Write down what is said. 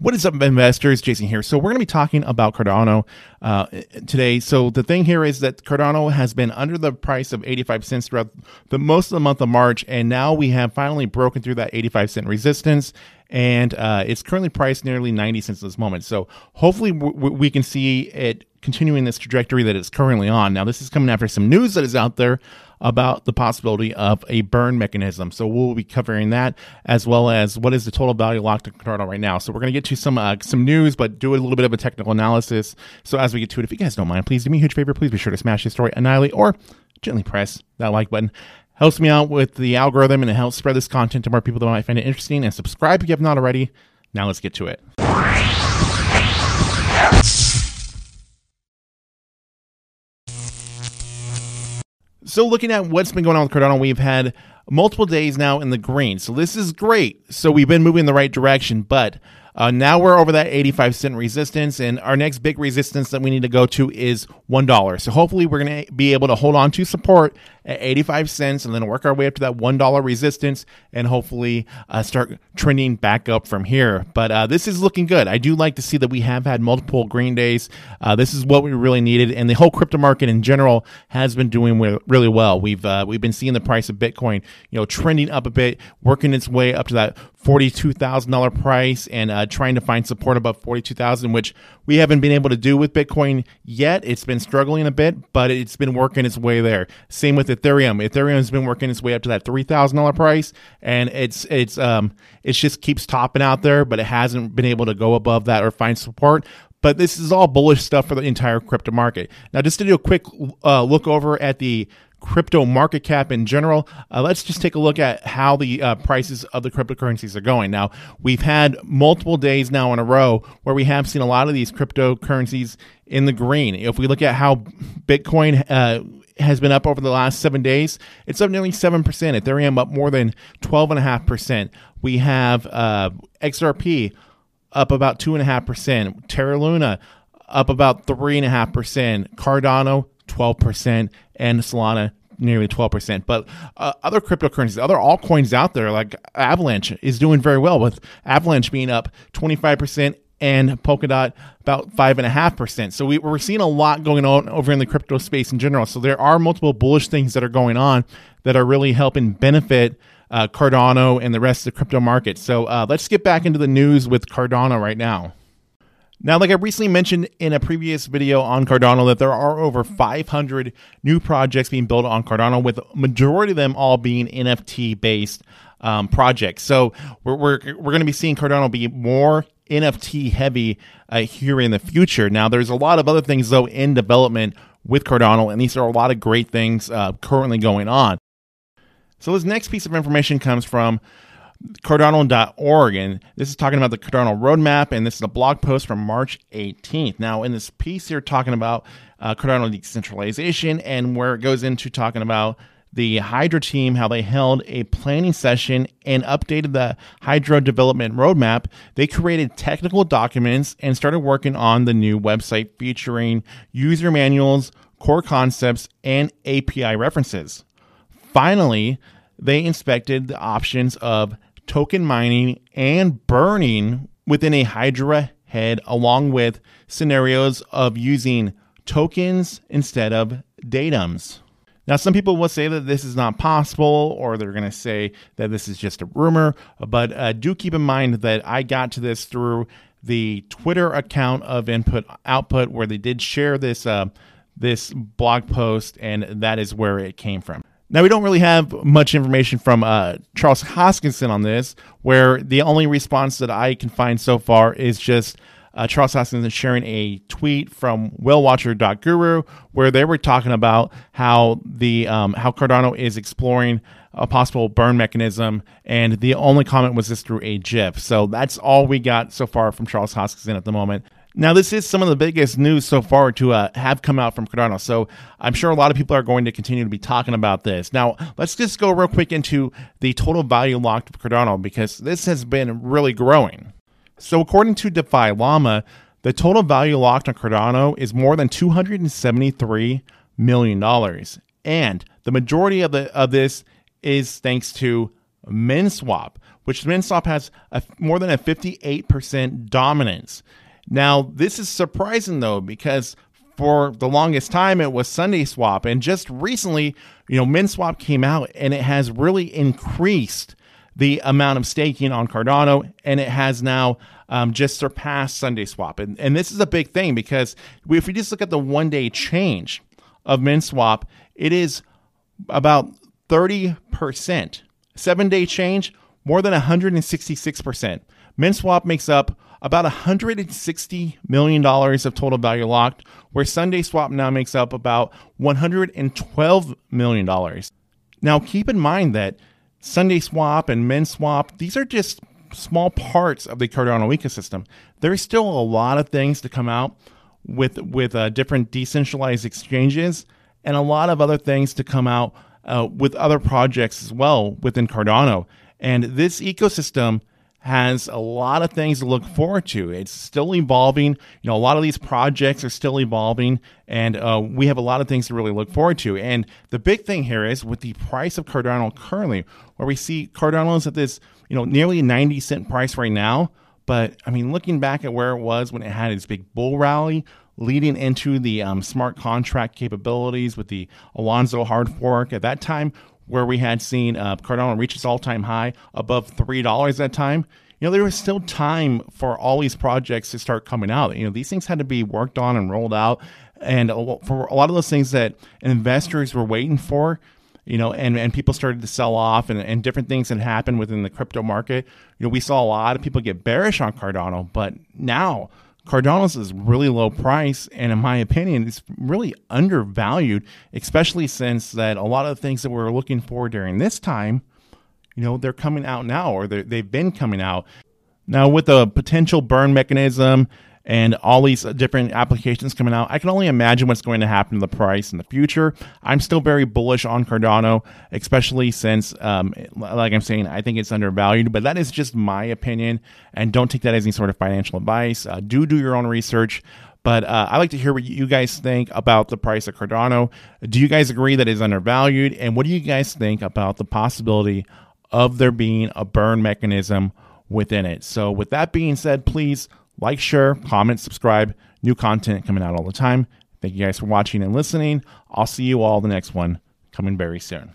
What is up, investors? Jason here. So we're going to be talking about Cardano today. So the thing here is that Cardano has been under the price of 85 cents throughout the most of the month of March, and now we have finally broken through that 85 cent resistance, and it's currently priced nearly 90 cents at this moment. So hopefully we can see it continuing this trajectory that it's currently on. Now, this is coming after some news that is out there about the possibility of a burn mechanism. So we'll be covering that, as well as what is the total value locked in Cardano right now. So we're going to get to some news, but do a little bit of a technical analysis. So as we get to it, if you guys don't mind, please do me a huge favor. Please be sure to smash this story, annihilate, or gently press that like button. Helps me out with the algorithm, and it helps spread this content to more people that might find it interesting. And subscribe if you have not already. Now let's get to it. So looking at what's been going on with Cardano, we've had multiple days now in the green. So this is great. So we've been moving in the right direction, but now we're over that 85 cent resistance, and our next big resistance that we need to go to is $1. So hopefully we're going to be able to hold on to support at 85 cents and then work our way up to that $1 resistance and hopefully start trending back up from here. But this is looking good. I do like to see that we have had multiple green days. This is what we really needed, and the whole crypto market in general has been doing really well. We've been seeing the price of Bitcoin, trending up a bit, working its way up to that $42,000 price, and trying to find support above $42,000, which we haven't been able to do with Bitcoin yet. It's been struggling a bit, but it's been working its way there. Same with Ethereum. Ethereum has been working its way up to that $3,000 price, and it just keeps topping out there, but it hasn't been able to go above that or find support. But this is all bullish stuff for the entire crypto market. Now, just to do a quick look over at the crypto market cap in general, let's just take a look at how the prices of the cryptocurrencies are going. Now, we've had multiple days now in a row where we have seen a lot of these cryptocurrencies in the green. If we look at how Bitcoin has been up over the last 7 days, it's up nearly 7%. Ethereum up more than 12.5%. We have XRP up about 2.5%. Terra Luna up about 3.5%. Cardano 12%, and Solana nearly 12%. But other cryptocurrencies, other altcoins out there like Avalanche is doing very well, with Avalanche being up 25% and Polkadot about 5.5%. So we're seeing a lot going on over in the crypto space in general. So there are multiple bullish things that are going on that are really helping benefit Cardano and the rest of the crypto market. So let's get back into the news with Cardano right now. Now, like I recently mentioned in a previous video on Cardano, that there are over 500 new projects being built on Cardano, with majority of them all being NFT-based projects. So we're going to be seeing Cardano be more NFT-heavy here in the future. Now, there's a lot of other things, though, in development with Cardano, and these are a lot of great things currently going on. So this next piece of information comes from Cardano.org, and this is talking about the Cardano roadmap, and this is a blog post from March 18th. Now, in this piece, you're talking about Cardano decentralization, and where it goes into talking about the Hydra team, how they held a planning session and updated the Hydra development roadmap. They created technical documents and started working on the new website featuring user manuals, core concepts, and API references. Finally, they inspected the options of token mining and burning within a Hydra head, along with scenarios of using tokens instead of datums. Now, some people will say that this is not possible, or they're going to say that this is just a rumor, but do keep in mind that I got to this through the Twitter account of Input Output, where they did share this, this blog post, and that is where it came from. Now, we don't really have much information from Charles Hoskinson on this, where the only response that I can find so far is just Charles Hoskinson sharing a tweet from willwatcher.guru, where they were talking about how the how Cardano is exploring a possible burn mechanism, and the only comment was this through a GIF. So that's all we got so far from Charles Hoskinson at the moment. Now, this is some of the biggest news so far to have come out from Cardano, so I'm sure a lot of people are going to continue to be talking about this. Now, let's just go real quick into the total value locked of Cardano, because this has been really growing. So according to DeFi Llama, the total value locked on Cardano is more than $273 million, and the majority of this is thanks to Minswap, which Minswap has more than a 58% dominance. Now, this is surprising, though, because for the longest time, it was SundaeSwap. And just recently, Minswap came out and it has really increased the amount of staking on Cardano, and it has now just surpassed SundaeSwap. And this is a big thing because if we just look at the one-day change of Minswap, it is about 30%. Seven-day change, more than 166%. Minswap makes up about $160 million of total value locked, where SundaeSwap now makes up about $112 million. Now, keep in mind that SundaeSwap and Minswap, these are just small parts of the Cardano ecosystem. There's still a lot of things to come out with different decentralized exchanges and a lot of other things to come out with other projects as well within Cardano. And this ecosystem has a lot of things to look forward to. It's still evolving. A lot of these projects are still evolving, and we have a lot of things to really look forward to. And the big thing here is with the price of Cardano currently, where we see Cardano's at this, nearly 90-cent price right now. But looking back at where it was when it had its big bull rally, leading into the smart contract capabilities with the Alonzo hard fork at that time, where we had seen Cardano reach its all-time high above $3 that time, there was still time for all these projects to start coming out. These things had to be worked on and rolled out. And for a lot of those things that investors were waiting for, and people started to sell off and different things that happened within the crypto market. We saw a lot of people get bearish on Cardano, but now Cardano's is really low price, and in my opinion, it's really undervalued, especially since that a lot of the things that we're looking for during this time, they're coming out now, or they've been coming out. Now, with the potential burn mechanism and all these different applications coming out, I can only imagine what's going to happen to the price in the future. I'm still very bullish on Cardano, especially since, like I'm saying, I think it's undervalued, but that is just my opinion, and don't take that as any sort of financial advice. Do your own research, but I'd like to hear what you guys think about the price of Cardano. Do you guys agree that it's undervalued, and what do you guys think about the possibility of there being a burn mechanism within it? So with that being said, please like, share, comment, subscribe. New content coming out all the time. Thank you guys for watching and listening. I'll see you all the next one coming very soon.